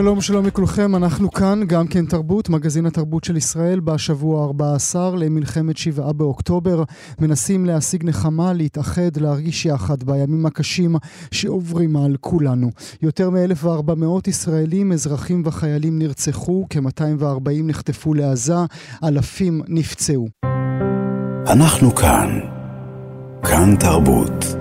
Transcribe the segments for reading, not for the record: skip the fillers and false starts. שלום, שלום לכולכם, אנחנו כאן, גם כן תרבות, מגזין התרבות של ישראל, בשבוע 14 למלחמת 7 באוקטובר, מנסים להשיג נחמה, להתאחד, להרגיש יחד בימים הקשים שעוברים על כולנו. יותר מ-1,400 ישראלים, אזרחים וחיילים נרצחו, כ-240 נחטפו לעזה, אלפים נפצעו. אנחנו כאן, כאן תרבות.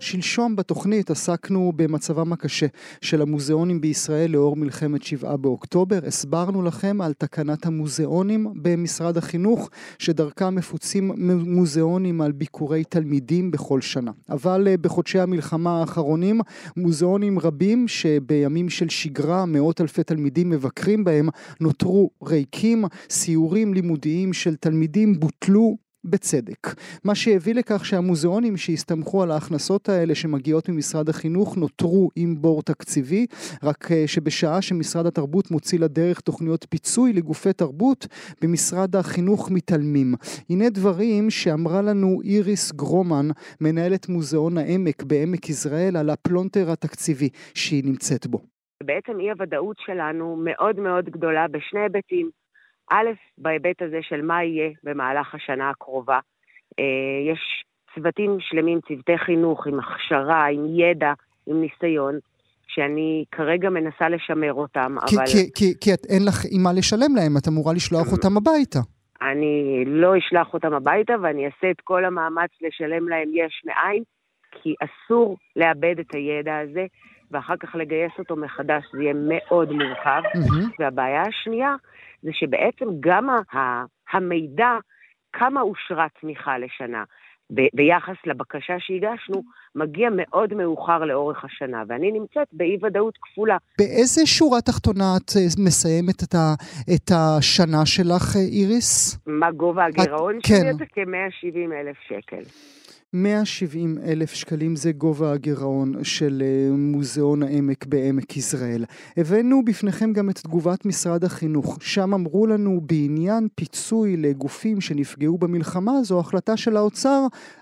שלשום בתוכנית עסקנו במצבם הקשה של המוזיאונים בישראל לאור מלחמת 7 באוקטובר. הסברנו לכם על תקנת המוזיאונים במשרד החינוך, שדרכה מפוצים מוזיאונים על ביקורי תלמידים בכל שנה. אבל בחודשי המלחמה האחרונים, מוזיאונים רבים שבימים של שגרה מאות אלפי תלמידים מבקרים בהם, נותרו ריקים, סיורים לימודיים של תלמידים בוטלו, בצדק. מה שהביא לכך שהמוזיאונים שהסתמכו על ההכנסות האלה שמגיעות ממשרד החינוך נותרו עם בור תקציבי, רק שבשעה שמשרד התרבות מוציא לדרך תוכניות פיצוי לגופי תרבות, במשרד החינוך מתעלמים. הנה דברים שאמרה לנו איריס גרומן, מנהלת מוזיאון העמק בעמק ישראל, על הפלונטר התקציבי שהיא נמצאת בו. בעצם אי הוודאות שלנו מאוד מאוד גדולה בשני היבטים. א', בהיבט הזה של מה יהיה במהלך השנה הקרובה. יש צוותים שלמים, צוותי חינוך, עם הכשרה, עם ידע, עם ניסיון, שאני כרגע מנסה לשמר אותם, אבל... כי את אין לך עם מה לשלם להם, את אמורה לשלוח אותם הביתה. אני לא אשלח אותם הביתה, ואני אעשה את כל המאמץ לשלם להם יש מאין, כי אסור לאבד את הידע הזה, ואחר כך לגייס אותו מחדש, זה יהיה מאוד מורכב. והבעיה השנייה... זה שבעצם גם המידע, כמה אושרה תמיכה לשנה, ביחס לבקשה שהגשנו, מגיע מאוד מאוחר לאורך השנה, ואני נמצאת באי-וודאות כפולה. באיזה שורה תחתונה את מסיימת את השנה שלך, איריס? מה גובה הגירעון? כן. זה כ-170,000 שקל. 170,000 שקלים זה גובה הגירעון של מוזיאון העמק בעמק ישראל. הבאנו בפניכם גם את תגובת משרד החינוך. שם אמרו לנו בעניין פיצוי לגופים שנפגעו במלחמה, זו החלטה של האוצר,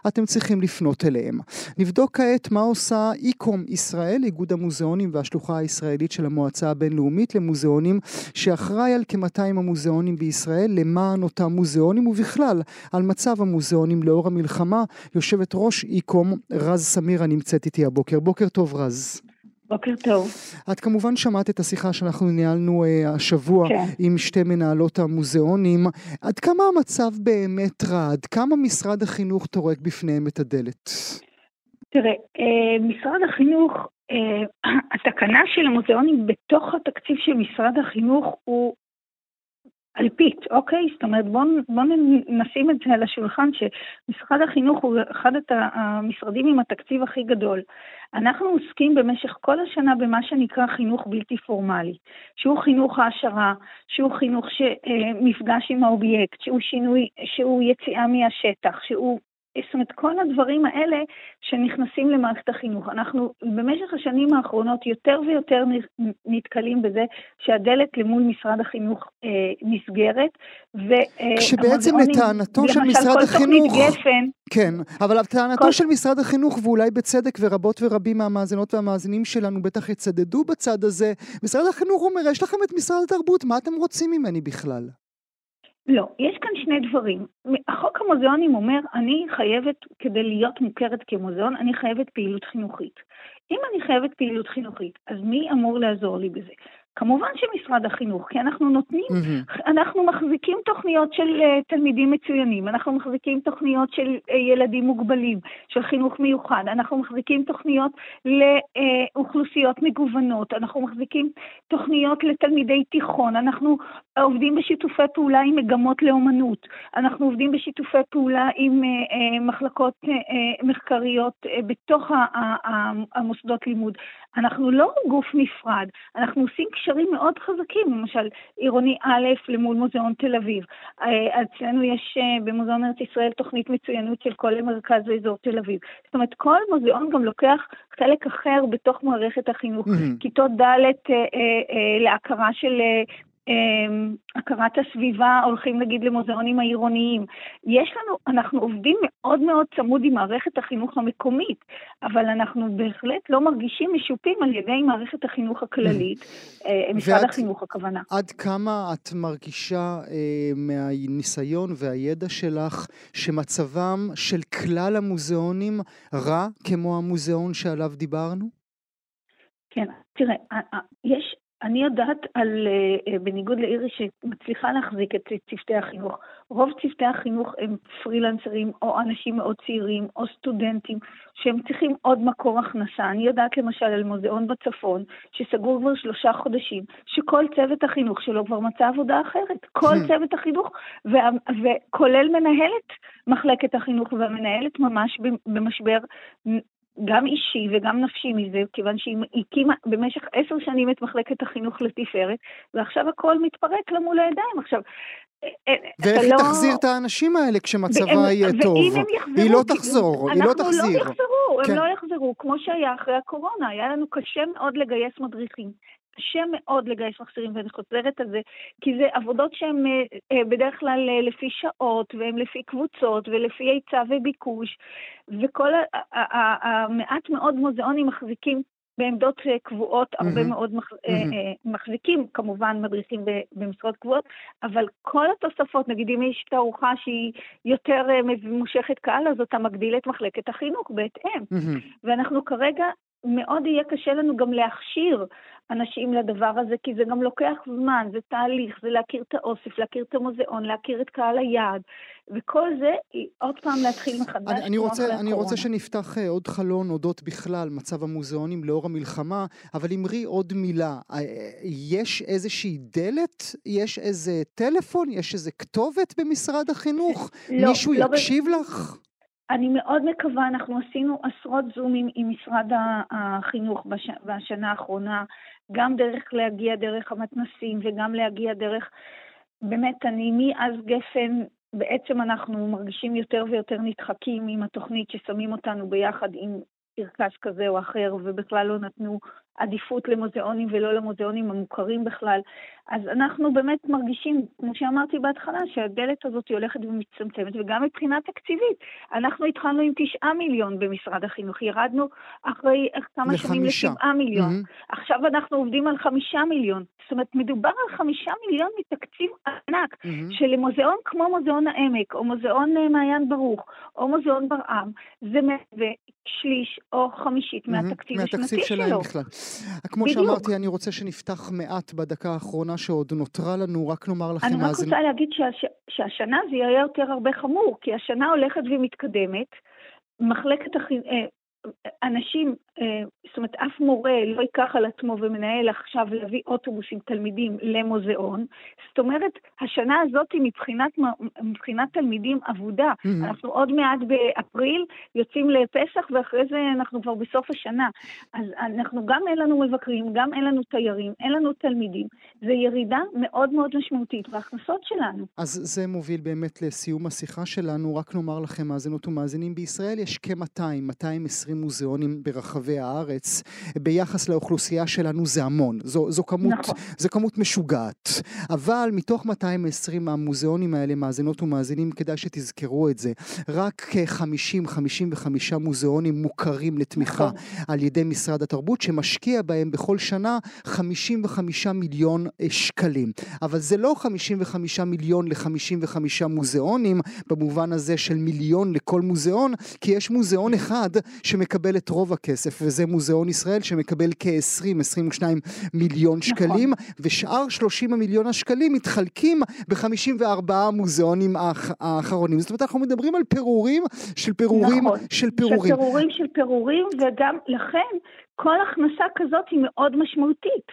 אתם צריכים לפנות אליהם. נבדוק כעת מה עושה איקום ישראל, איגוד המוזיאונים והשלוחה הישראלית של המועצה הבינלאומית למוזיאונים, שאחראי על כ-200 המוזיאונים בישראל, למען אותם מוזיאונים ובכלל על מצב המוזיאונים לאור המלחמה. יושב את ראש איקום, רז סמירה, נמצאת איתי הבוקר. בוקר טוב, רז. בוקר טוב. את כמובן שמעת את השיחה שאנחנו ניהלנו השבוע עם שתי מנהלות המוזיאונים. עד כמה המצב באמת רע? עד כמה משרד החינוך טורק בפניהם את הדלת? תראה, משרד החינוך, התקנה של המוזיאונים בתוך התקציב של משרד החינוך הוא אלפית, אוקיי? זאת אומרת, בואו נשים את זה על השולחן, שמשרד החינוך הוא אחד המשרדים עם התקציב הכי גדול. אנחנו עוסקים במשך כל השנה במה שנקרא חינוך בלתי פורמלי, שהוא חינוך העשרה, שהוא חינוך שמפגש עם האובייקט, שהוא שינוי, שהוא יציאה מהשטח, שהוא... זאת אומרת, כל הדברים האלה שנכנסים למערכת החינוך. אנחנו במשך השנים האחרונות יותר ויותר נתקלים בזה שהדלת למול משרד החינוך נסגרת. כשבעצם לטענתו של משרד החינוך... כן, אבל לטענתו של משרד החינוך, ואולי בצדק, ורבות ורבים מהמאזינות והמאזינים שלנו בטח יצדדו בצד הזה, משרד החינוך אומר, יש לכם את משרד התרבות, מה אתם רוצים ממני בכלל? לא, יש כאן שני דברים. החוק המוזיאונים אומר, אני חייבת, כדי להיות מוכרת כמוזיאון, אני חייבת פעילות חינוכית. אם אני חייבת פעילות חינוכית, אז מי אמור לעזור לי בזה? כמובן שמשרד החינוך, כי אנחנו נותנים, אנחנו מחזיקים תוכניות של תלמידים מצוינים, אנחנו מחזיקים תוכניות של ילדים מוגבלים, של חינוך מיוחד, אנחנו מחזיקים תוכניות לאוכלוסיות מגוונות, אנחנו מחזיקים תוכניות לתלמידי תיכון, אנחנו עובדים בשיתופי פעולה עם מגמות לאומנות, אנחנו עובדים בשיתופי פעולה עם מחלקות מחקריות בתוך המוסדות לימוד, אנחנו לא גוף נפרד, אנחנו עושים קשרים, קשרים מאוד חזקים, למשל עירוני א' למול מוזיאון תל אביב. אצלנו יש במוזיאון ארץ ישראל תוכנית מצוינות של כל מרכז ואזור תל אביב. זאת אומרת, כל מוזיאון גם לוקח חלק אחר בתוך מערכת החינוך. כיתות ד' להכרה של... הכרת הסביבה, הולכים נגיד למוזיאונים העירוניים. יש לנו, אנחנו עובדים מאוד מאוד צמוד עם מערכת החינוך המקומית, אבל אנחנו בהחלט לא מרגישים משופים על ידי מערכת החינוך הכללית, משרד החינוך הכוונה. עד כמה את מרגישה מהניסיון והידע שלך שמצבם של כלל המוזיאונים רע כמו המוזיאון שעליו דיברנו? כן, תראה, יש אני יודעת על, בניגוד לאיריס שמצליחה להחזיק את צוותי החינוך, רוב צוותי החינוך הם פרילנסרים או אנשים מאוד צעירים או סטודנטים שהם צריכים עוד מקור הכנסה. אני יודעת למשל על מוזיאון בצפון שסגור כבר 3 חודשים, שכל צוות החינוך שלו כבר מצא עבודה אחרת. כל צוות החינוך וכולל מנהלת מחלקת החינוך, והמנהלת ממש במשבר גם אישי וגם נפשי מזה, כיוון שהיא הקימה במשך 10 שנים את מחלקת החינוך לתפארת, ועכשיו הכל מתפרק לה מול הידיים. עכשיו, ואיך היא תחזיר את האנשים האלה כשמצבה יהיה טוב? היא לא תחזור, היא לא תחזיר. אנחנו לא יחזרו, הם לא יחזרו, כמו שהיה אחרי הקורונה, היה לנו קשה מאוד לגייס מדריכים. קשה מאוד לגייס מחזירים, ואני חוזרת על זה, כי זה עבודות שהן בדרך כלל לפי שעות, והן לפי קבוצות, ולפי היצע וביקוש, וכל המעט מאוד מוזיאונים מחזיקים בעמדות קבועות, הרבה מאוד מחזיקים, כמובן מדריכים במשרות קבועות, אבל כל התוספות, נגיד אם יש תערוכה שהיא יותר מושכת קהל, אז אתה מגדיל את מחלקת החינוך בהתאם. ואנחנו כרגע, מאוד יהיה קשה לנו גם להכשיר אנשים לדבר הזה, כי זה גם לוקח זמן, זה תהליך, זה להכיר את האוסף, להכיר את המוזיאון, להכיר את קהל היעד, וכל זה עוד פעם להתחיל מחדש. אני רוצה שנפתח עוד חלון אודות בכלל מצב המוזיאונים לאור המלחמה, אבל אמרי עוד מילה, יש איזושהי דלת, יש איזה טלפון, יש איזה כתובת במשרד החינוך? לא, מישהו לא יקשיב לך? אני מאוד מקווה, אנחנו עשינו עשרות זומים עם משרד החינוך בשנה האחרונה, גם דרך להגיע דרך המתנסים וגם להגיע דרך, באמת אני מאז גפן, בעצם אנחנו מרגישים יותר ויותר נדחקים עם התוכנית ששמים אותנו ביחד עם ערכש כזה או אחר, ובכלל לא נתנו עדיפות למוזיאונים ולא למוזיאונים המוכרים בכלל. אז אנחנו באמת מרגישים, כמו שאמרתי בהתחלה, שהדלת הזאת הולכת ומצמצמת, וגם מבחינה תקציבית. אנחנו התחלנו עם 9 מיליון במשרד החינוך, ירדנו אחרי כמה שנים ל7 מיליון. עכשיו אנחנו עובדים על 5 מיליון. זאת אומרת, מדובר על 5 מיליון מתקציב ענק, שלמוזיאון כמו מוזיאון העמק, או מוזיאון מעיין ברוך, או מוזיאון ברעם, זה שליש או 50% מהתקציב השנתי שלו. כמו שאמרתי, אני רוצה שנפתח מעט בדקה האחרונה שעוד נותרה לנו, רק נאמר לכם... אני רק רוצה להגיד שהשנה זה יהיה יותר הרבה חמור, כי השנה הולכת ומתקדמת, מחלקת אנשים, זאת אומרת, אף מורה לא ייקח על עצמו ומנהל עכשיו להביא אוטובוס עם תלמידים למוזיאון, זאת אומרת, השנה הזאת היא מבחינת תלמידים עבודה, אנחנו עוד מעט באפריל יוצאים לפסח ואחרי זה אנחנו כבר בסוף השנה, אז אנחנו גם אין לנו מבקרים, גם אין לנו תיירים, אין לנו תלמידים, זה ירידה מאוד מאוד משמעותית בהכנסות שלנו. אז זה מוביל באמת לסיום השיחה שלנו, רק נאמר לכם מאזינות ומאזינים, בישראל יש כ-220 מוזיאונים ברחבי הארץ, ביחס לאוכלוסייה שלנו זה המון, זו כמות משוגעת, אבל מתוך 220 המוזיאונים האלה, מאזינות ומאזינים, כדאי שתזכרו את זה, רק 50-55 מוזיאונים מוכרים לתמיכה על ידי משרד התרבות, שמשקיע בהם בכל שנה 55 מיליון שקלים, אבל זה לא 55 מיליון ל-55 מוזיאונים, במובן הזה של מיליון לכל מוזיאון, כי יש מוזיאון אחד שמקבל את רוב הכסף, וזה מוזיאון ישראל שמקבל כ-22 מיליון שקלים, ושאר 30 מיליון השקלים מתחלקים ב-54 המוזיאונים האחרונים. זאת אומרת, אנחנו מדברים על פירורים של פירורים, וגם לכן כל הכנסה כזאת היא מאוד משמעותית.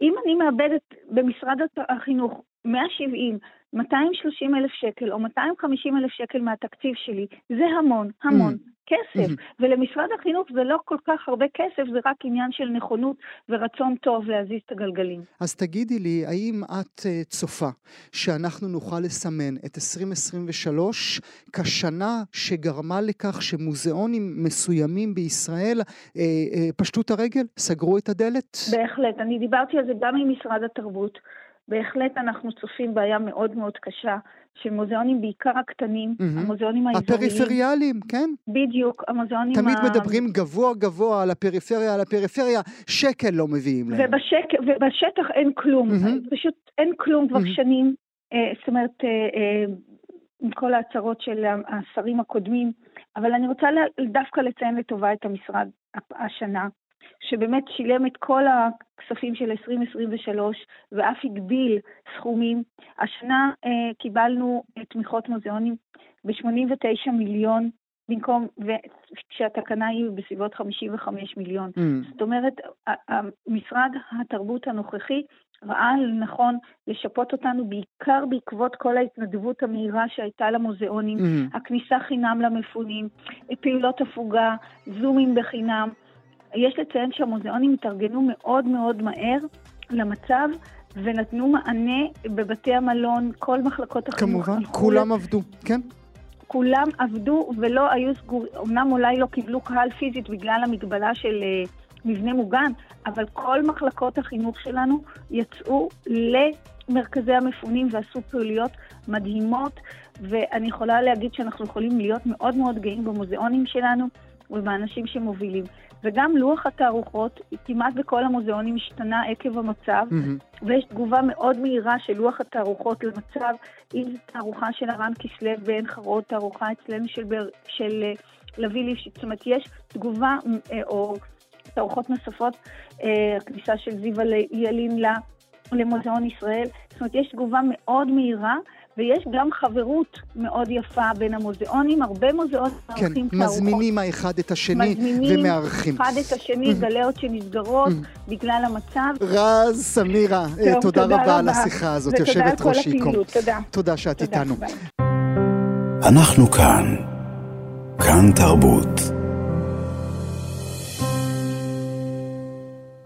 אם אני מאבדת במשרד החינוך 170 230 אלף שקל או 250 אלף שקל מהתקציב שלי, זה המון, המון. כסף, ולמשרד החינוך זה לא כל כך הרבה כסף, זה רק עניין של נכונות ורצון טוב להזיז את הגלגלים. אז תגידי לי, האם את צופה שאנחנו נוכל לסמן את 2023 כשנה שגרמה לכך שמוזיאונים מסוימים בישראל פשטו את הרגל, סגרו את הדלת? בהחלט, אני דיברתי על זה גם עם משרד התרבות, בהחלט אנחנו צופים בעיה מאוד מאוד קשה, שמוזיאונים בעיקר הקטנים, המוזיאונים האזוריים. הפריפריאליים, כן? בדיוק, המוזיאונים... תמיד מדברים גבוה גבוה על הפריפריה, על הפריפריה, שקל לא מביאים להם. ובשטח אין כלום, פשוט אין כלום כבר שנים, זאת אומרת, עם כל ההצהרות של השרים הקודמים, אבל אני רוצה דווקא לציין לטובה את המשרד השנה, שבאמת שילם את כל הכספים של 2023 ואף הגדיל סכומים. השנה קיבלנו תמיכות מוזיאונים ב-89 מיליון במקום, כשהתקנה היא בסביבות 55 מיליון. זאת אומרת, משרד התרבות הנוכחי ראה נכון לשפות אותנו בעיקר בעקבות כל ההתנדבות המהירה שהייתה למוזיאונים, הכניסה חינם למפונים, פעילות הפוגה, זומים בחינם. יש לציין שהמוזיאונים התארגנו מאוד מאוד מהר למצב, ונתנו מענה בבתי המלון, כל מחלקות החינוך. כמובן, כולם עבדו, כן? כולם עבדו ולא היו סגורים, אמנם אולי לא קיבלו קהל פיזית בגלל המגבלה של מבנה מוגן, אבל כל מחלקות החינוך שלנו יצאו למרכזי המפונים ועשו פעילויות מדהימות, ואני יכולה להגיד שאנחנו יכולים להיות מאוד מאוד גאים במוזיאונים שלנו ובאנשים שמובילים. וגם לוח התערוכות כמעט בכל המוזיאונים השתנה עקב המצב, ויש תגובה מאוד מהירה של לוח התערוכות למצב, אם זו תערוכה של הרן כסלב בעין חרוד, תערוכה אצלנו של לוי ליפשיץ, זאת אומרת יש תגובה או תערוכות נוספות, הכניסה של זיווה ילין למוזיאון ישראל, זאת אומרת יש תגובה מאוד מהירה, ויש גם חברות מאוד יפה בין המוזיאונים, הרבה מוזיאונים מארחים תערוכות. כן, מזמינים האחד את השני ומארחים. אחד את השני, גלאות שנסגרות בגלל המצב. רז סמירה, תודה רבה על השיחה הזאת, יושבת ראש איקום. תודה שאת איתנו. אנחנו כאן, כאן תרבות.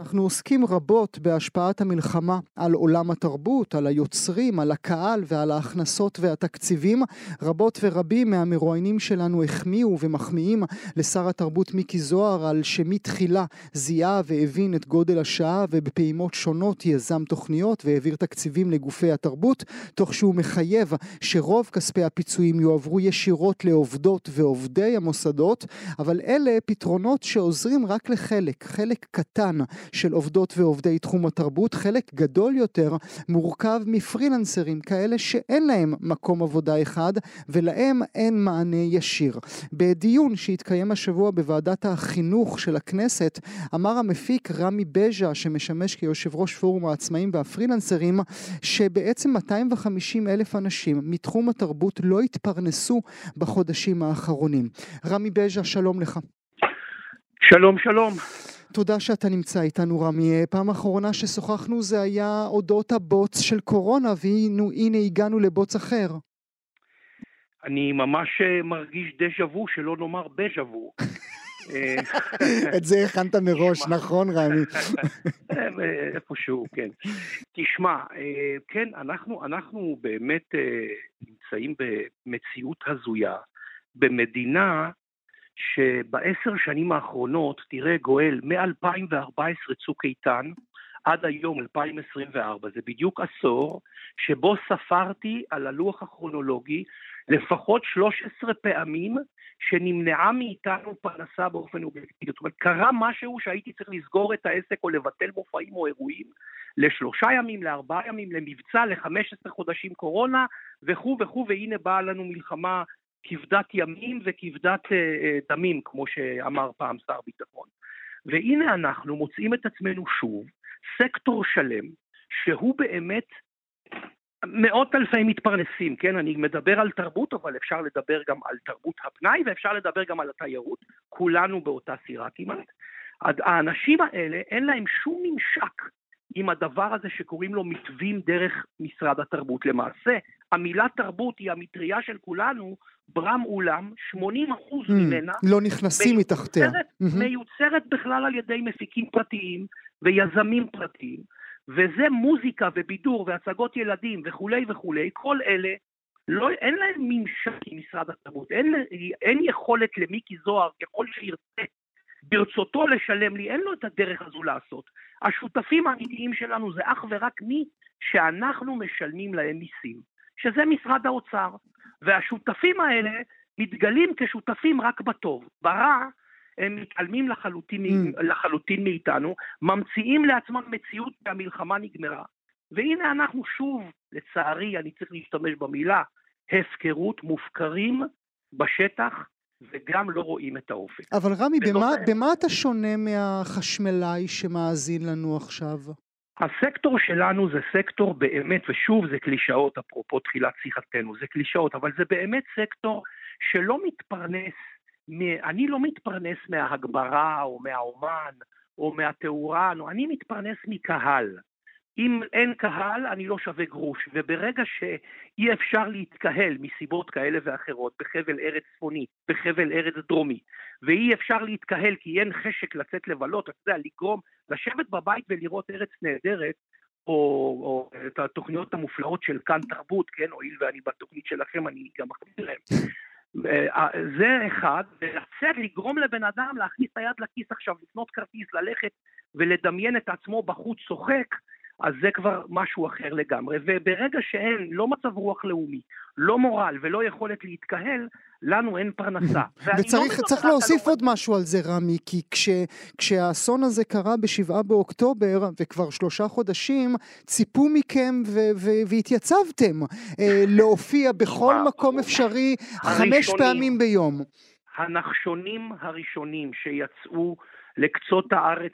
אנחנו עוסקים רבות בהשפעת המלחמה על עולם התרבות, על היוצרים, על הקהל ועל ההכנסות והתקציבים. רבות ורבים מהמרואיינים שלנו החמיאו ומחמיאים לשר התרבות מיקי זוהר על שמתחילה זיהה והבין את גודל השעה ובפעימות שונות יזם תוכניות והעביר תקציבים לגופי התרבות, תוך שהוא מחייב שרוב כספי הפיצויים יועברו ישירות לעובדות ועובדי המוסדות, אבל אלה פתרונות שעוזרים רק לחלק, חלק קטן של עובדות ועובדי תחום התרבות. חלק גדול יותר מורכב מפרילנסרים, כאלה שאין להם מקום עבודה אחד ולהם אין מענה ישיר. בדיון שהתקיים השבוע בוועדת החינוך של הכנסת, אמר המפיק רמי בז'ה, שמשמש כיושב ראש פורום העצמאים והפרילנסרים, שבעצם 250,000 אנשים מתחום התרבות לא התפרנסו בחודשים האחרונים. רמי בז'ה, שלום לך. שלום, שלום. תודה שאתה נמצא איתנו רמי. פעם אחרונה ששוחחנו זה היה אודות הבוץ של קורונה, והנה הגענו לבוץ אחר. אני ממש מרגיש דז'ה-וו, שלא נאמר בז'ה-וו. את זה הכנת מראש, נכון רמי? איפשהו, כן. תשמע, כן, אנחנו באמת נמצאים במציאות הזויה, במדינה, שב10 שנים האחרונות, תראה גואל, מ-2014 צוק איתן עד היום 2024, זה בדיוק עשור שבו ספרתי על הלוח הכרונולוגי לפחות 13 פעמים שנמנעה מאיתנו פרנסה באופן אובייקטיבי. זאת אומרת, קרה משהו שהייתי צריך לסגור את העסק או לבטל מופעים או אירועים ל3 ימים, ל4 ימים, למבצע, ל15 חודשים קורונה וכו' וכו', והנה באה לנו מלחמה כבדת ימים וכבדת דמים, כמו שאמר פעם שר ביטחון. והנה אנחנו מוצאים את עצמנו שוב, סקטור שלם, שהוא באמת מאות אלפי מתפרנסים, כן? אני מדבר על תרבות, אבל אפשר לדבר גם על תרבות הפנאי, ואפשר לדבר גם על התיירות, כולנו באותה סירה כמעט. האנשים האלה אין להם שום ממשק עם הדבר הזה שקוראים לו מתווים דרך משרד התרבות. למעשה, המילה תרבות היא המטריה של כולנו, ברם אולם, 80% ממנה לא נכנסים מתחתיה. מיוצרת בכלל על ידי מפיקים פרטיים ויזמים פרטיים, וזה מוזיקה ובידור והצגות ילדים וכולי וכולי, כל אלה לא, אין להם ממשק עם משרד התרבות, אין יכולת למיקי זוהר, ככל שירצה, ברצותו לשלם לי, אין לו את הדרך הזו לעשות. השותפים האמיתיים שלנו זה אך ורק מי שאנחנו משלמים להם מיסים, שזה משרד האוצר, והשותפים האלה מתגלים כשותפים רק בטוב, ברע הם מתעלמים לחלוטין מאיתנו, ממציאים לעצמם מציאות והמלחמה נגמרה, והנה אנחנו שוב, לצערי, אני צריך להשתמש במילה, הפקרות, מופקרים בשטח, וגם לא רואים את האופק. אבל רמי, במה אתה שונה מהחשמלאי שמאזין לנו עכשיו? הסקטור שלנו זה סקטור באמת, ושוב זה קלישאות, אפרופו תחילת שיחתנו, זה קלישאות, אבל זה באמת סקטור שלא מתפרנס, אני לא מתפרנס מההגברה או מהאומן או מהתאורן, אני מתפרנס מקהל. אם אין קהל, אני לא שווה גרוש, וברגע שאי אפשר להתקהל מסיבות כאלה ואחרות, בחבל ארץ צפוני, בחבל ארץ דרומי, ואי אפשר להתקהל כי אין חשק לצאת לבלות, אתה יודע, לגרום, לשבת בבית ולראות ארץ נהדרת, או את התוכניות המופלאות של כאן תרבות, כן, או איל ואני בתוכנית שלכם, אני גם אכביר להם. זה אחד, ולצאת לגרום לבן אדם להכניס את היד לכיס עכשיו, לפנות כרטיס, ללכת ולדמיין את עצמו בחוץ שוחק, אז זה כבר משהו אחר לגמרי, וברגע שאין לא מצב רוח לאומי, לא מורל ולא יכולת להתקהל, לנו אין פרנסה. וצריך להוסיף עוד משהו על זה, רמי, כי כשהאסון הזה קרה ב7 באוקטובר, וכבר 3 חודשים, ציפו מכם והתייצבתם להופיע בכל מקום אפשרי 5 פעמים ביום. הנחשונים הראשונים שיצאו לקצות הארץ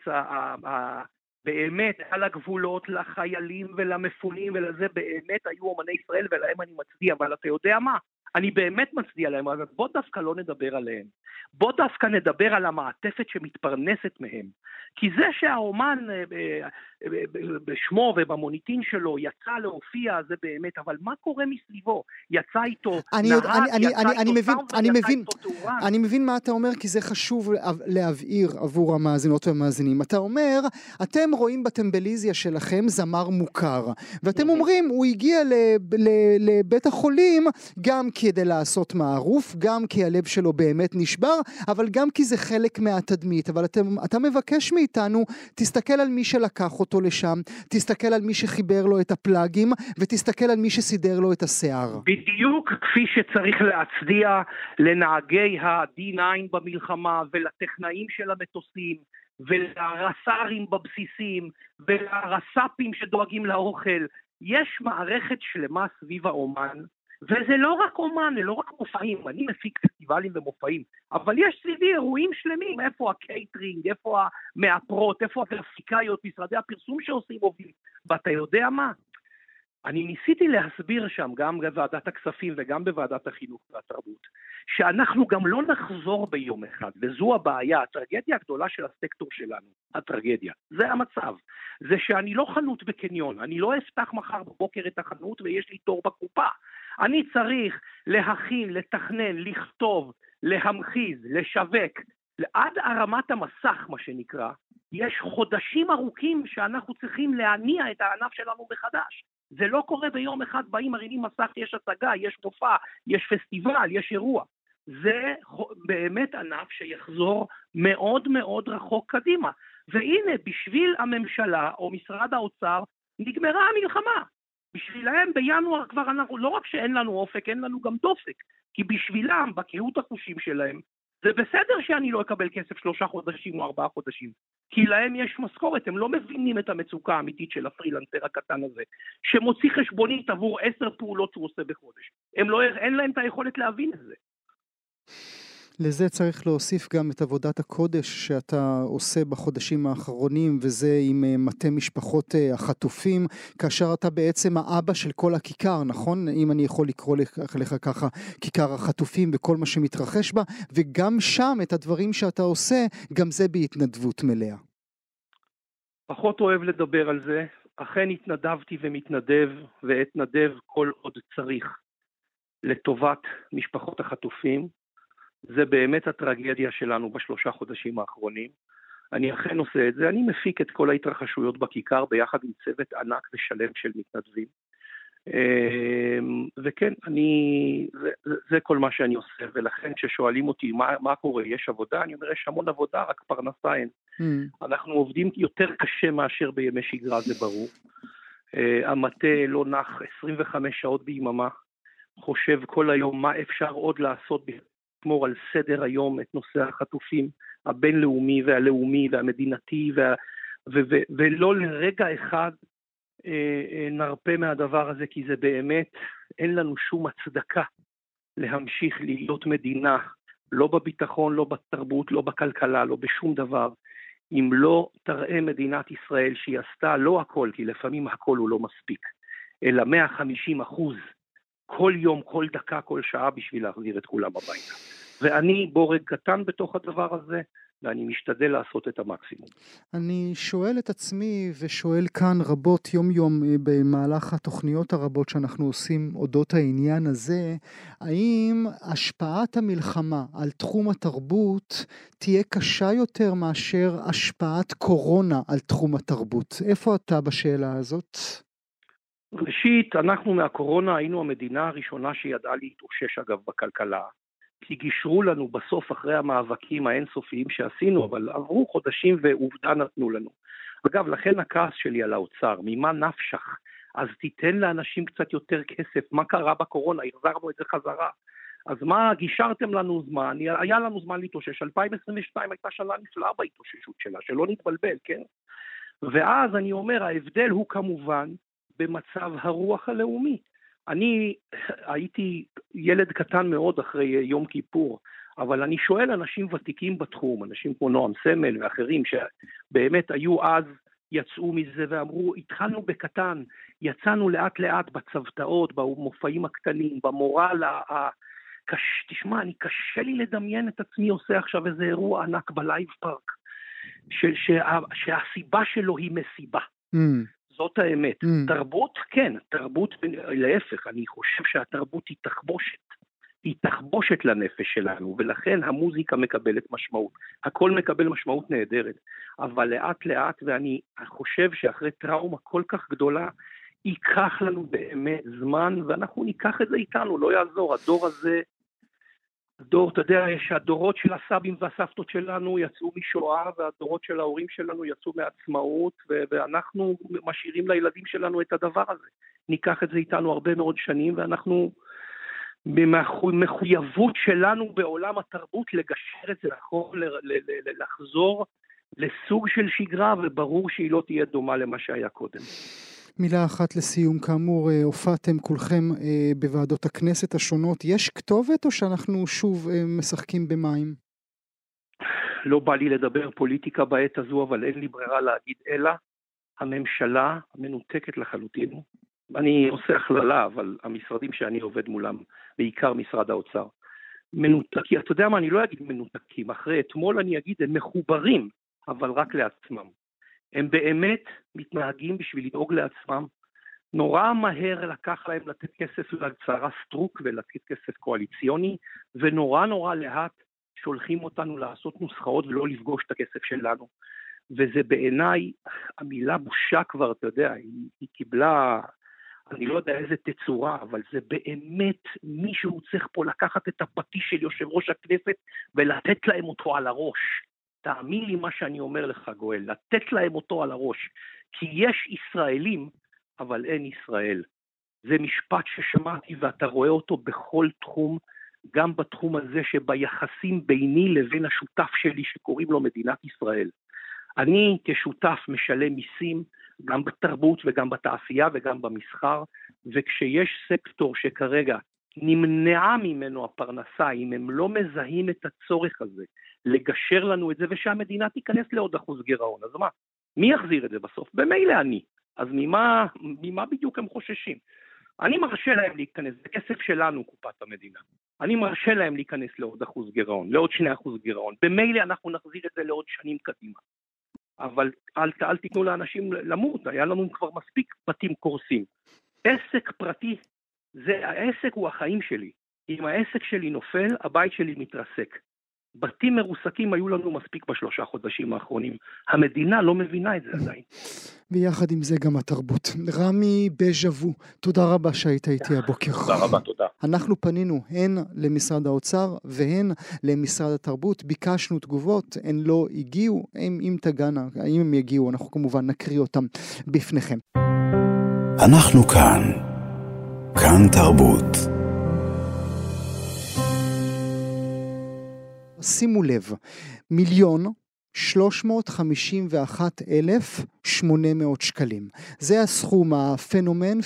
באמת, על הגבולות, לחיילים ולמפונים ולזה, באמת היו אומני ישראל ולהם אני מצדיע, אבל אתה יודע מה? אני באמת מצדיע להם, אז בוא דווקא לא נדבר עליהם. בוא דווקא נדבר על המעטפת שמתפרנסת מהם. כי זה שהאומן בשמו ובמוניטין שלו יצא להופיע, זה באמת, אבל מה קורה מסביבו? יצא איתו נהג, יצא איתו תאורה. אני מבין מה אתה אומר, כי זה חשוב להבהיר עבור המאזינות והמאזינים. אתה אומר, אתם רואים בטמבליזיה שלכם זמר מוכר, ואתם אומרים, הוא הגיע לבית החולים גם כדי לעשות מערוף, גם כי הלב שלו באמת נשבר, אבל גם כי זה חלק מהתדמית. אבל אתה מבקש מאיתנו, תסתכל על מי שלקח אותו לשם, תסתכל על מי שחיבר לו את הפלאגים, ותסתכל על מי שסידר לו את השיער. בדיוק כפי שצריך להצדיע לנהגי ה-D9 במלחמה, ולטכנאים של המטוסים, ולרס"רים בבסיסים, ולרס"פים שדואגים לאוכל. יש מערכת שלמה סביב האומן, וזה לא רק אומן, זה לא רק מופעים, אני מפיק פסטיבלים ומופעים, אבל יש סביבי אירועים שלמים, איפה הקייטרינג, איפה המאפרות, איפה הגרפיקאיות, משרדי הפרסום שעושים עובדים, ואתה יודע מה? אני ניסיתי להסביר שם, גם בוועדת הכספים וגם בוועדת החינוך והתרבות, שאנחנו גם לא נחזור ביום אחד, וזו הבעיה, הטרגדיה הגדולה של הסקטור שלנו, הטרגדיה, זה המצב, זה שאני לא חנות בקניון, אני לא אפתח מחר בבוקר את החנות ויש לי תור בקופה, אני צריך להכין, לתכנן, לכתוב, להמחיז, לשווק, עד הרמת המסך מה שנקרא, יש חודשים ארוכים שאנחנו צריכים להניע את הענף שלנו מחדש, זה לא קורה ביום אחד, באים מרימים מסך, יש הצגה, יש תופעה, יש פסטיבל, יש אירוע. זה באמת ענף שיחזור מאוד מאוד רחוק קדימה. והנה, בשביל הממשלה או משרד האוצר, נגמרה המלחמה. בשבילהם בינואר כבר אנחנו, לא רק שאין לנו אופק, אין לנו גם דופק. כי בשבילם, בקהות החושים שלהם, זה בסדר שאני לא אקבל כסף 3 חודשים או 4 חודשים, כי להם יש משכורת, הם לא מבינים את המצוקה האמיתית של הפרילנסר הקטן הזה, שמוציא חשבונית עבור 10 פעולות שהוא עושה בחודש. אין להם את היכולת להבין את זה. לזה צריך להוסיף גם את עבודת הקודש שאתה עושה בחודשים האחרונים, וזה עם מטה משפחות החטופים, כאשר אתה בעצם האבא של כל הכיכר, נכון? אם אני יכול לקרוא לך ככה, כיכר החטופים וכל מה שמתרחש בה, וגם שם את הדברים שאתה עושה, גם זה בהתנדבות מלאה. פחות אוהב לדבר על זה, אכן התנדבתי ומתנדב ואתנדב כל עוד צריך לטובת משפחות החטופים. זה באמת הטרגדיה שלנו בשלושה חודשים האחרונים. אני אכן עושה את זה, אני מפיק את כל ההתרחשויות בכיכר ביחד עם צוות ענק ושלם של מתנדבים. וכן, זה כל מה שאני עושה, ולכן כששואלים אותי מה קורה, יש עבודה, אני אומר יש המון עבודה, רק פרנסה אין. אנחנו עובדים יותר קשה מאשר בימי שגרה, זה ברור. המטה לא נח 25 שעות ביממה, חושב כל היום מה אפשר עוד לעשות לשמור על סדר היום את נושא החטופים הבינלאומי והלאומי והמדינתי, ולא לרגע אחד נרפה מהדבר הזה, כי זה באמת, אין לנו שום הצדקה להמשיך להיות מדינה, לא בביטחון, לא בתרבות, לא בכלכלה, לא בשום דבר, אם לא תראה מדינת ישראל שהיא עשתה לא הכל, כי לפעמים הכל הוא לא מספיק, אלא 150% כל יום, כל דקה, כל שעה, בשביל להחזיר את כולם הביתה. ואני בורג קטן בתוך הדבר הזה, ואני משתדל לעשות את המקסימום. אני שואל את עצמי, ושואל כאן רבות יום יום, במהלך התוכניות הרבות שאנחנו עושים אודות העניין הזה, האם השפעת המלחמה על תחום התרבות תהיה קשה יותר מאשר השפעת קורונה על תחום התרבות? איפה אתה בשאלה הזאת? ראשית, אנחנו מהקורונה היינו המדינה הראשונה שידעה להתאושש אגב בכלכלה, כי גישרו לנו בסוף אחרי המאבקים האינסופיים שעשינו, אבל עברו חודשים ועובדה נתנו לנו. אגב, לכן הכעס שלי על האוצר, ממה נפשך? אז תיתן לאנשים קצת יותר כסף, מה קרה בקורונה? החזרנו את זה חזרה. אז מה, גישרתם לנו זמן, היה לנו זמן להתאושש, 2022 הייתה שנה נפלאה בהתאוששות שלה, שלא נתבלבל, כן? ואז אני אומר, ההבדל הוא כמובן, במצב הרוח הלאומי. אני הייתי ילד קטן מאוד אחרי יום כיפור, אבל אני שואל אנשים ותיקים בתחום, אנשים כמו נועם סמל ואחרים שבאמת היו אז, יצאו מזה ואמרו, התחלנו בקטן, יצאנו לאט לאט בצוותאות, במופעים הקטנים, במורל תשמע, קשה לי לדמיין את עצמי עושה עכשיו איזה אירוע ענק בלייב פארק, שהסיבה שלו היא מסיבה. זאת האמת. תרבות, כן, תרבות, להפך, אני חושב שהתרבות היא תחבושת. היא תחבושת לנפש שלנו, ולכן המוזיקה מקבלת משמעות. הכל מקבל משמעות נהדרת. אבל לאט לאט, ואני חושב שאחרי טראומה כל כך גדולה, ייקח לנו באמת זמן, ואנחנו ניקח את זה איתנו, לא יעזור. הדור הזה, אתה יודע, שהדורות של הסבים והסבתות שלנו יצאו משואה, והדורות של ההורים שלנו יצאו מעצמאות, ואנחנו משאירים לילדים שלנו את הדבר הזה. ניקח את זה איתנו הרבה מאוד שנים, ואנחנו במחויבות שלנו בעולם התרבות לגשר את זה, לחזור לסוג של שגרה, וברור שהיא לא תהיה דומה למה שהיה קודם. מילה אחת לסיום, כאמור, הופעתם כולכם בוועדות הכנסת השונות. יש כתובת או שאנחנו שוב משחקים במים? לא בא לי לדבר פוליטיקה בעת הזו, אבל אין לי ברירה להגיד אלא, הממשלה מנותקת לחלוטין. אני עושה הכללה, אבל המשרדים שאני עובד מולם, בעיקר משרד האוצר, מנותקים. אתה יודע מה, אני לא אגיד מנותקים. אחרי אתמול אני אגיד, הם מחוברים, אבל רק לעצמם. הם באמת מתנהגים בשביל לדאוג לעצמם. נורא מהר לקח להם לתת כסף להצהרה סטרוק ולתת כסף קואליציוני, ונורא נורא לאט שולחים אותנו לעשות נוסחאות ולא לפגוש את הכסף שלנו. וזה בעיניי, המילה בושה כבר, אתה יודע, היא קיבלה, אני לא יודע איזה תצורה, אבל זה באמת מישהו צריך פה לקחת את הפטיש של יושב ראש הכנסת ולתת להם אותו על הראש. תאמין לי מה שאני אומר לך, גואל, לתת להם אותו על הראש, כי יש ישראלים, אבל אין ישראל. זה משפט ששמעתי, ואתה רואה אותו בכל תחום, גם בתחום הזה שביחסים ביני לבין השותף שלי, שקוראים לו מדינת ישראל. אני כשותף משלם מיסים, גם בתרבות וגם בתעשייה וגם במסחר, וכשיש סקטור שכרגע נמנעה ממנו הפרנסה, אם הם לא מזהים את הצורך הזה, לגשר לנו את זה, ושהמדינה תיכנס לעוד אחוז גירעון, אז מה? מי יחזיר את זה בסוף? במילא אני. אז ממה בדיוק הם חוששים? אני מרשה להם להיכנס, זה כסף שלנו קופת המדינה. אני מרשה להם להיכנס לעוד אחוז גירעון, לעוד 2% גירעון. במילא אנחנו נחזיר את זה לעוד שנים קדימה. אבל אל תיתנו לאנשים למות, היה לנו כבר מספיק בתים קורסים. עסק פרטי, העסק הוא החיים שלי. אם העסק שלי נופל, הבית שלי מתרסק. בתים מרוסקים היו לנו מספיק בשלושה חודשים האחרונים. המדינה לא מבינה את זה עדיין. ויחד עם זה גם התרבות. רמי בז'ה, תודה רבה שהיית איתי הבוקר. תודה רבה, תודה. אנחנו פנינו הן למשרד האוצר והן למשרד התרבות, ביקשנו תגובות, הן לא הגיעו, אם תגענה, אם הם יגיעו, אנחנו כמובן נקריא אותם בפניכם. אנחנו כאן תרבות. שימו לב, 1,351,800 שקלים. זה הסכום הפנומנל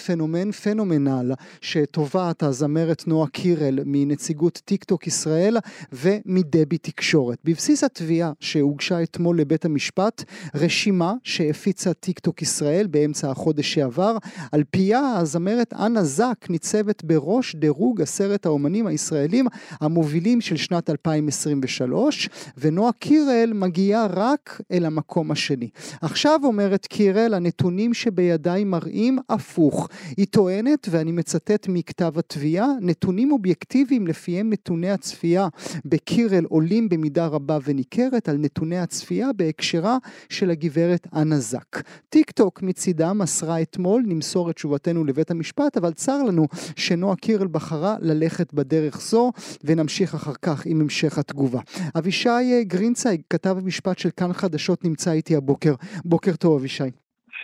שטובעת הזמרת נועה קירל מנציגות טיק טוק ישראל ומדבי תקשורת. בבסיס התביעה שהוגשה אתמול לבית המשפט, רשימה שהפיצה טיק טוק ישראל באמצע החודש שעבר, על פיה הזמרת אנה זק ניצבת בראש דירוג 10 האומנים הישראלים המובילים של שנת 2023, ונועה קירל מגיעה רק אל המקום השני. עכשיו אומרת קירל, הנתונים שבידיי מראים הפוך. היא טוענת, ואני מצטט מכתב התביעה, נתונים אובייקטיביים לפיהם נתוני הצפייה בקירל עולים במידה רבה וניכרת על נתוני הצפייה בהקשרה של הגברת אנה זק. טיק טוק מצידה מסרה אתמול, נמסור את תשובתנו לבית המשפט, אבל צר לנו שנועה קירל בחרה ללכת בדרך זו, ונמשיך אחר כך עם המשך התגובה. אבישי גרינצייג, כתב המשפט של כאן חדשות, נמצא איתי הבוקר. בוקר טוב אבישי.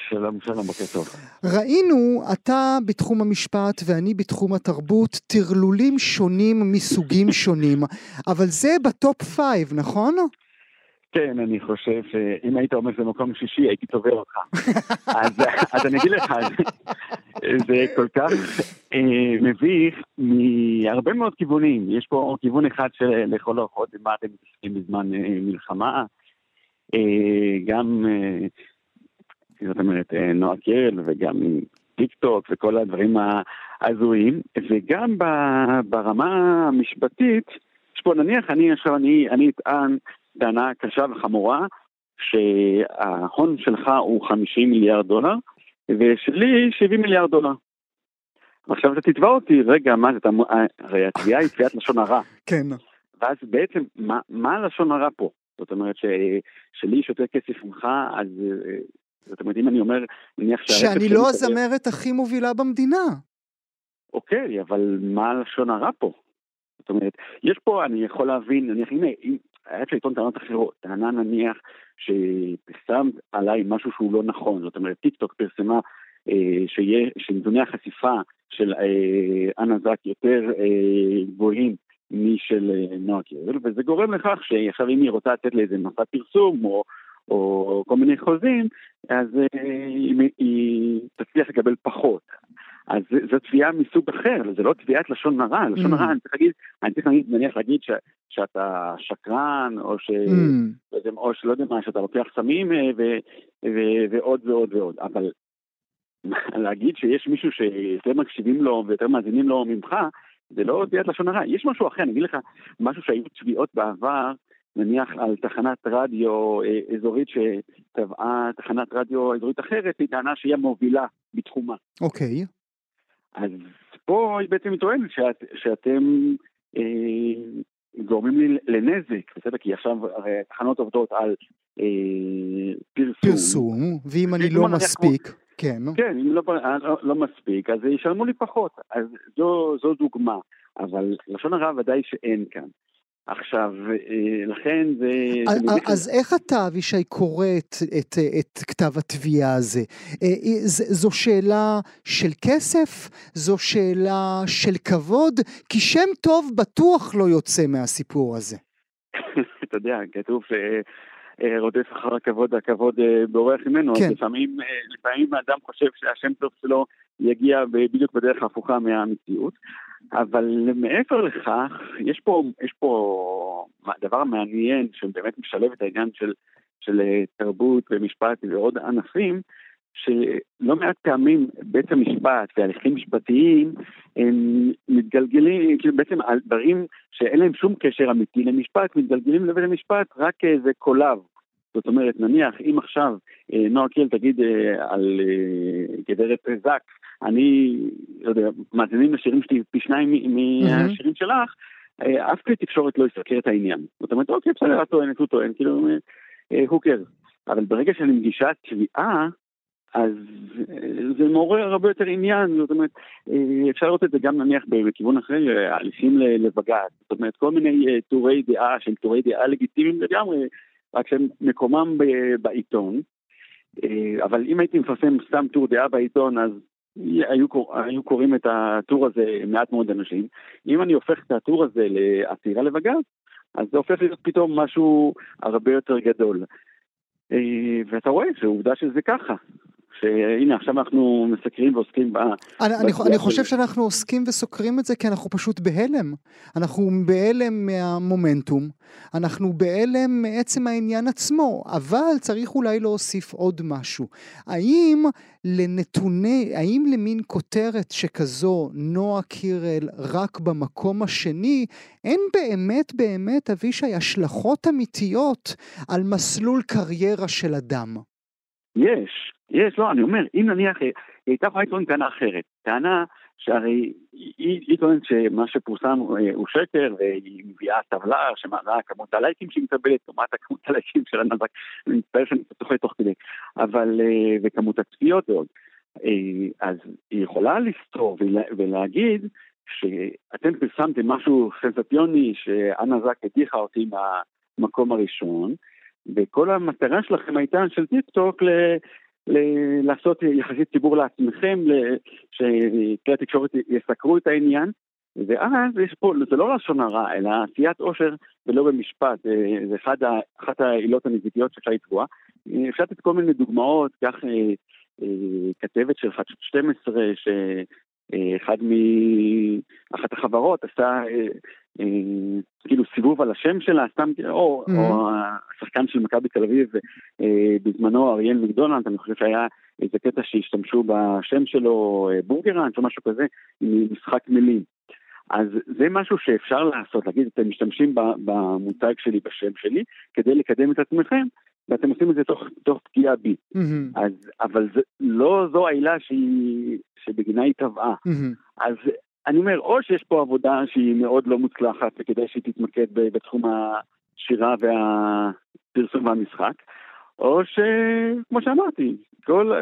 שלום, בוקר טוב. ראינו, אתה בתחום המשפט ואני בתחום התרבות, תרלולים שונים מסוגים שונים, אבל זה בטופ 5, נכון? כן, אני חושב, אם היית עומד במקום שישי, הייתי תובע אותך. אז אני אגיד לך, זה כל כך מביך מהרבה מאוד כיוונים. יש פה כיוון אחד של לכל אורחות, מה אתם מתעסקים בזמן מלחמה, גם זאת אומרת, נועה קירל וגם טיק טוק וכל הדברים העזויים, וגם ברמה המשפטית, שפה נניח, אני אטען טענה קשה וחמורה, שההון שלך הוא 50 מיליארד דולר, ושלי 70 מיליארד דולר. עכשיו אתה תתבע אותי, רגע, מה זה, הרי התביעה היא תביעת לשון הרע. כן. ואז בעצם, מה לשון הרע פה? זאת אומרת, שלי יש יותר כסף ממך, אז זאת אומרת, אם אני אומר, נניח שאני לא הזמרת הכי מובילה במדינה. אוקיי, אבל מה לשון הרע פה? זאת אומרת, יש פה, אני יכול להבין, נניח, הנה, היה כשעיתון טענות אחרות, טענה נניח שפרסם עליי משהו שהוא לא נכון, זאת אומרת, טיק טוק פרסמה שנתוני החשיפה של אנה זק יותר גבוהים משל נועה קירל, וזה גורם לכך שעכשיו אם היא רוצה לתת לאיזה מסע פרסום או כל מיני חוזים, אז היא תצליח לקבל פחות. אז זו תביעה מסוג אחר, זה לא תביעת לשון הרע, לשון הרע, אני צריך להגיד שאתה שקרן, או שלא יודע מה, שאתה לוקח סמים, ועוד ועוד ועוד, אבל להגיד שיש מישהו שיותר מקשיבים לו, ויותר מאזינים לו ממך, זה לא תביעת לשון הרע, יש משהו אחר, אני אגיד לך, משהו שהיו תביעות בעבר, נניח על תחנת רדיו אזורית שטבעה תחנת רדיו אזורית אחרת, היא טענה שהיא המובילה בתחומה. אוקיי. אז פה היא בעצם מתואמת שאתם גורמים לי לנזק, בסדר? כי עכשיו תחנות עובדות על פרסום, ואם אני לא מספיק, כן. כן, אם לא מספיק, אז ישלמו לי פחות. אז זו דוגמה, אבל לשון הרע ודאי שאין כאן. עכשיו, לכן זה... אז איך אתה, אבישי, קורא את כתב התביעה הזה? זו שאלה של כסף? זו שאלה של כבוד? כי שם טוב בטוח לא יוצא מהסיפור הזה. אתה יודע, כתוב שרודף אחר הכבוד, הכבוד בורח ממנו. לפעמים האדם חושב שהשם טוב שלו יגיע בדיוק בדרך ההפוכה מהמציאות. אבל מעבר לכך, יש פה דבר מעניין שבאמת משלב את העניין של תרבות ומשפט ועוד ענפים, שלא מעט פעמים בית המשפט והליכים משפטיים הם מתגלגלים, כאילו בעצם דברים שאין להם שום קשר אמיתי למשפט, מתגלגלים לבית המשפט רק איזה קולב זאת אומרת, נניח, אם עכשיו נועה קירל תגיד על גברת זק, אני, לא יודע, מאזינים לשירים שלי פי שניים מהשירים שלך, אף כלי תקשורת לא יסקר את העניין. זאת אומרת, אוקיי, בסדר, את טוענת, הוא טוען, כאילו, הוקר. אבל ברגע שאני מגישה תביעה, אז זה מעורר הרבה יותר עניין, זאת אומרת, אפשר לראות את זה גם נניח בכיוון אחר, הליכים לבג"ץ, זאת אומרת, כל מיני תורי דעה, שהם תורי דעה לגיטימיים לגמרי, רק שהם מקומם בעיתון, אבל אם הייתי מפרסם סתם תור דעה בעיתון, אז היו קוראים את התור הזה מעט מאוד אנשים, אם אני הופך את התור הזה לעתירה לבג"ץ, אז זה הופך להיות פתאום משהו הרבה יותר גדול, ואתה רואה שעובדה שזה ככה, שהנה, עכשיו אנחנו מסקרים ועוסקים אני חושב שאנחנו עוסקים וסוקרים את זה, כי אנחנו פשוט בהלם. אנחנו בהלם מהמומנטום, אנחנו בהלם מעצם העניין עצמו, אבל צריך אולי להוסיף עוד משהו. האם למין כותרת שכזו, נועה קירל רק במקום השני, אין באמת, אבישי, השלכות אמיתיות על מסלול קריירה של אדם? יש, לא, אני אומר, אם נניח, היא הייתה יכולה לטעון טענה אחרת, טענה שהרי היא טוענת שמה שפורסם הוא שקר, והיא מביאה טבלה שמראה כמות הלייקים שהיא מקבלת, לעומת כמות הלייקים של אנה זק, אני מתפעל שאני צופה תוך כדי, אבל, וכמות הצפיות ועוד, אז היא יכולה לסתור ולהגיד שאתם פרסמתם משהו סנסציוני שאנה זק הדיחה אותי מהמקום הראשון, וכל המטרה שלכם הייתה של טיק-טוק לעשות יחסית ציבור לעצמכם, שכלי התקשורת יסקרו את העניין, ואז יש פה, זה לא לשון הרע, אלא עשיית עושר ולא במשפט, זה אחת העילות הנזיקיות שאפשר לתבוע. אפשר לתת כל מיני דוגמאות, כך כתבת של חדשות 12, אחת החברות עשתה כאילו סיבוב על השם שלה, או השחקן של מכבי תל אביב בזמנו, אריאל מקדונלד, אני חושב שהיה איזה קטע שהשתמשו בשם שלו בורגרן או משהו כזה, משחק מילים. אז זה משהו שאפשר לעשות, להגיד אתם משתמשים במותג שלי, בשם שלי, כדי לקדם את עצמכם, ואתם עושים את זה תוך פגיעה בי. אבל לא זו העילה שבגינה היא טבעה. אז אני אומר, או שיש פה עבודה שהיא מאוד לא מוצלחת, וכדי שהיא תתמקד בתחום השירה והפרסום והמשחק, או שכמו שאמרתי,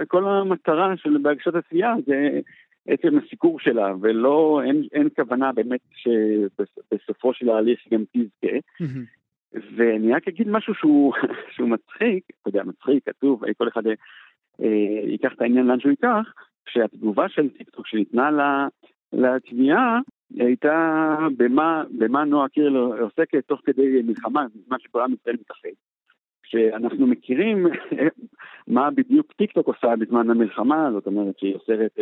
כל המטרה של בהגשת התביעה זה עצם הסיקור שלה, ולא, אין כוונה באמת שבסופו של ההליך גם תזכה. ואני רק אגיד משהו שהוא מצחיק, אתה יודע, מצחיק, כתוב, כל אחד ייקח את העניין לאן שהוא ייקח, שהתגובה של טיק-טוק שניתנה לתביעה, הייתה במה נועה קירל עוסקת תוך כדי מלחמה, בזמן שכל עם ישראל מתאחד. שאנחנו מכירים מה בדיוק טיק-טוק עושה בזמן המלחמה, זאת אומרת שהיא אוסרת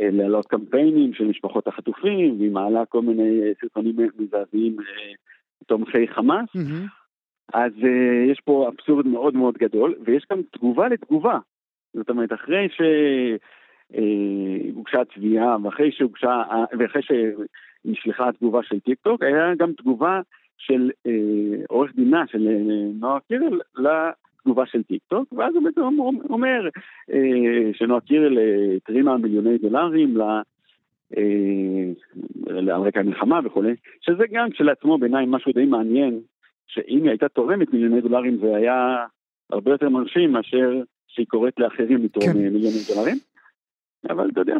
להעלות קמפיינים של משפחות החטופים, והיא מעלה כל מיני סרטונים מזעזעים תומכי חמאס, אז יש פה אבסורד מאוד מאוד גדול, ויש גם תגובה לתגובה. זאת אומרת, אחרי שהוגשה התביעה, ואחרי שנשלחה התגובה של טיק-טוק, היה גם תגובה של עורך דינה, של נועה קירל, לתגובה של טיק-טוק, ואז הוא בעצם אומר שנועה קירל תרימה $1,000,000 על רקע המלחמה וכו', שזה גם כשלעצמו בעיניי משהו די מעניין, שאם היא הייתה תורמת $1,000,000, זה היה הרבה יותר מרשים מאשר שהיא קוראת לאחרים לתרום $1,000,000, אבל אתה יודע.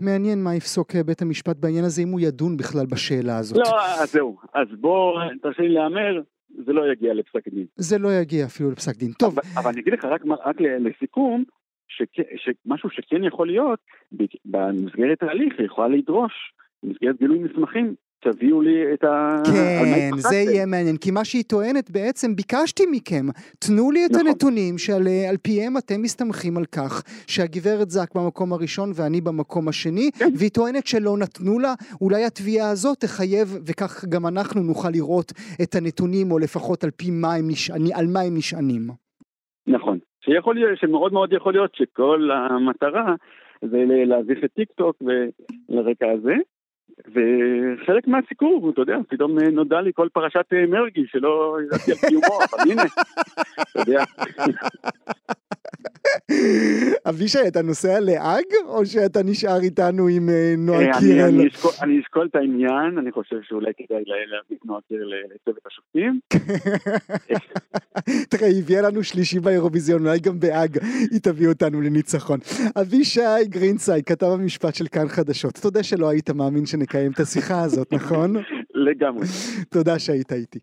מעניין מה יפסוק בית המשפט בעניין הזה, אם הוא ידון בכלל בשאלה הזאת. לא, אז זהו, אז בוא תרשי לי להאמר, זה לא יגיע לפסק דין. זה לא יגיע אפילו לפסק דין, טוב. אבל אני אגיד לך רק לסיכום, שמשהו שכן יכול להיות, במסגרת ההליך, היא יכולה לדרוש, במסגרת גילוי מסמכים, תביאו לי את כן, זה יהיה מעניין, כי מה שהיא טוענת בעצם, ביקשתי מכם, תנו לי את הנתונים, שעל פיהם אתם מסתמכים על כך, שהגברת זק במקום הראשון, ואני במקום השני, והיא טוענת שלא נתנו לה, אולי התביעה הזאת תחייב, וכך גם אנחנו נוכל לראות את הנתונים, או לפחות על מה הם נשענים. נכון. שמאוד מאוד יכול להיות שכל המטרה זה להזיף את טיק-טוק ולרקע הזה, וחלק מהסיכור, אתה יודע, פתאום נודע לי כל פרשת מרגי, שלא ידעתי על קיומו, אבל הנה, אתה יודע. אבישי, אתה נוסע לאג, או שאתה נשאר איתנו עם נועה קירל? אני אשקול את העניין, אני חושב שאולי כדאי להביא נועה קירל לצוות השופטים. תראה, היא הביאה לנו שלישי באירוויזיון, אולי גם באג היא תביא אותנו לניצחון. אבישי גרינצייג, כתב המשפט של כאן חדשות, תודה שלא היית מאמין שנקיים את השיחה הזאת, נכון? לגמרי. תודה שהיית איתי.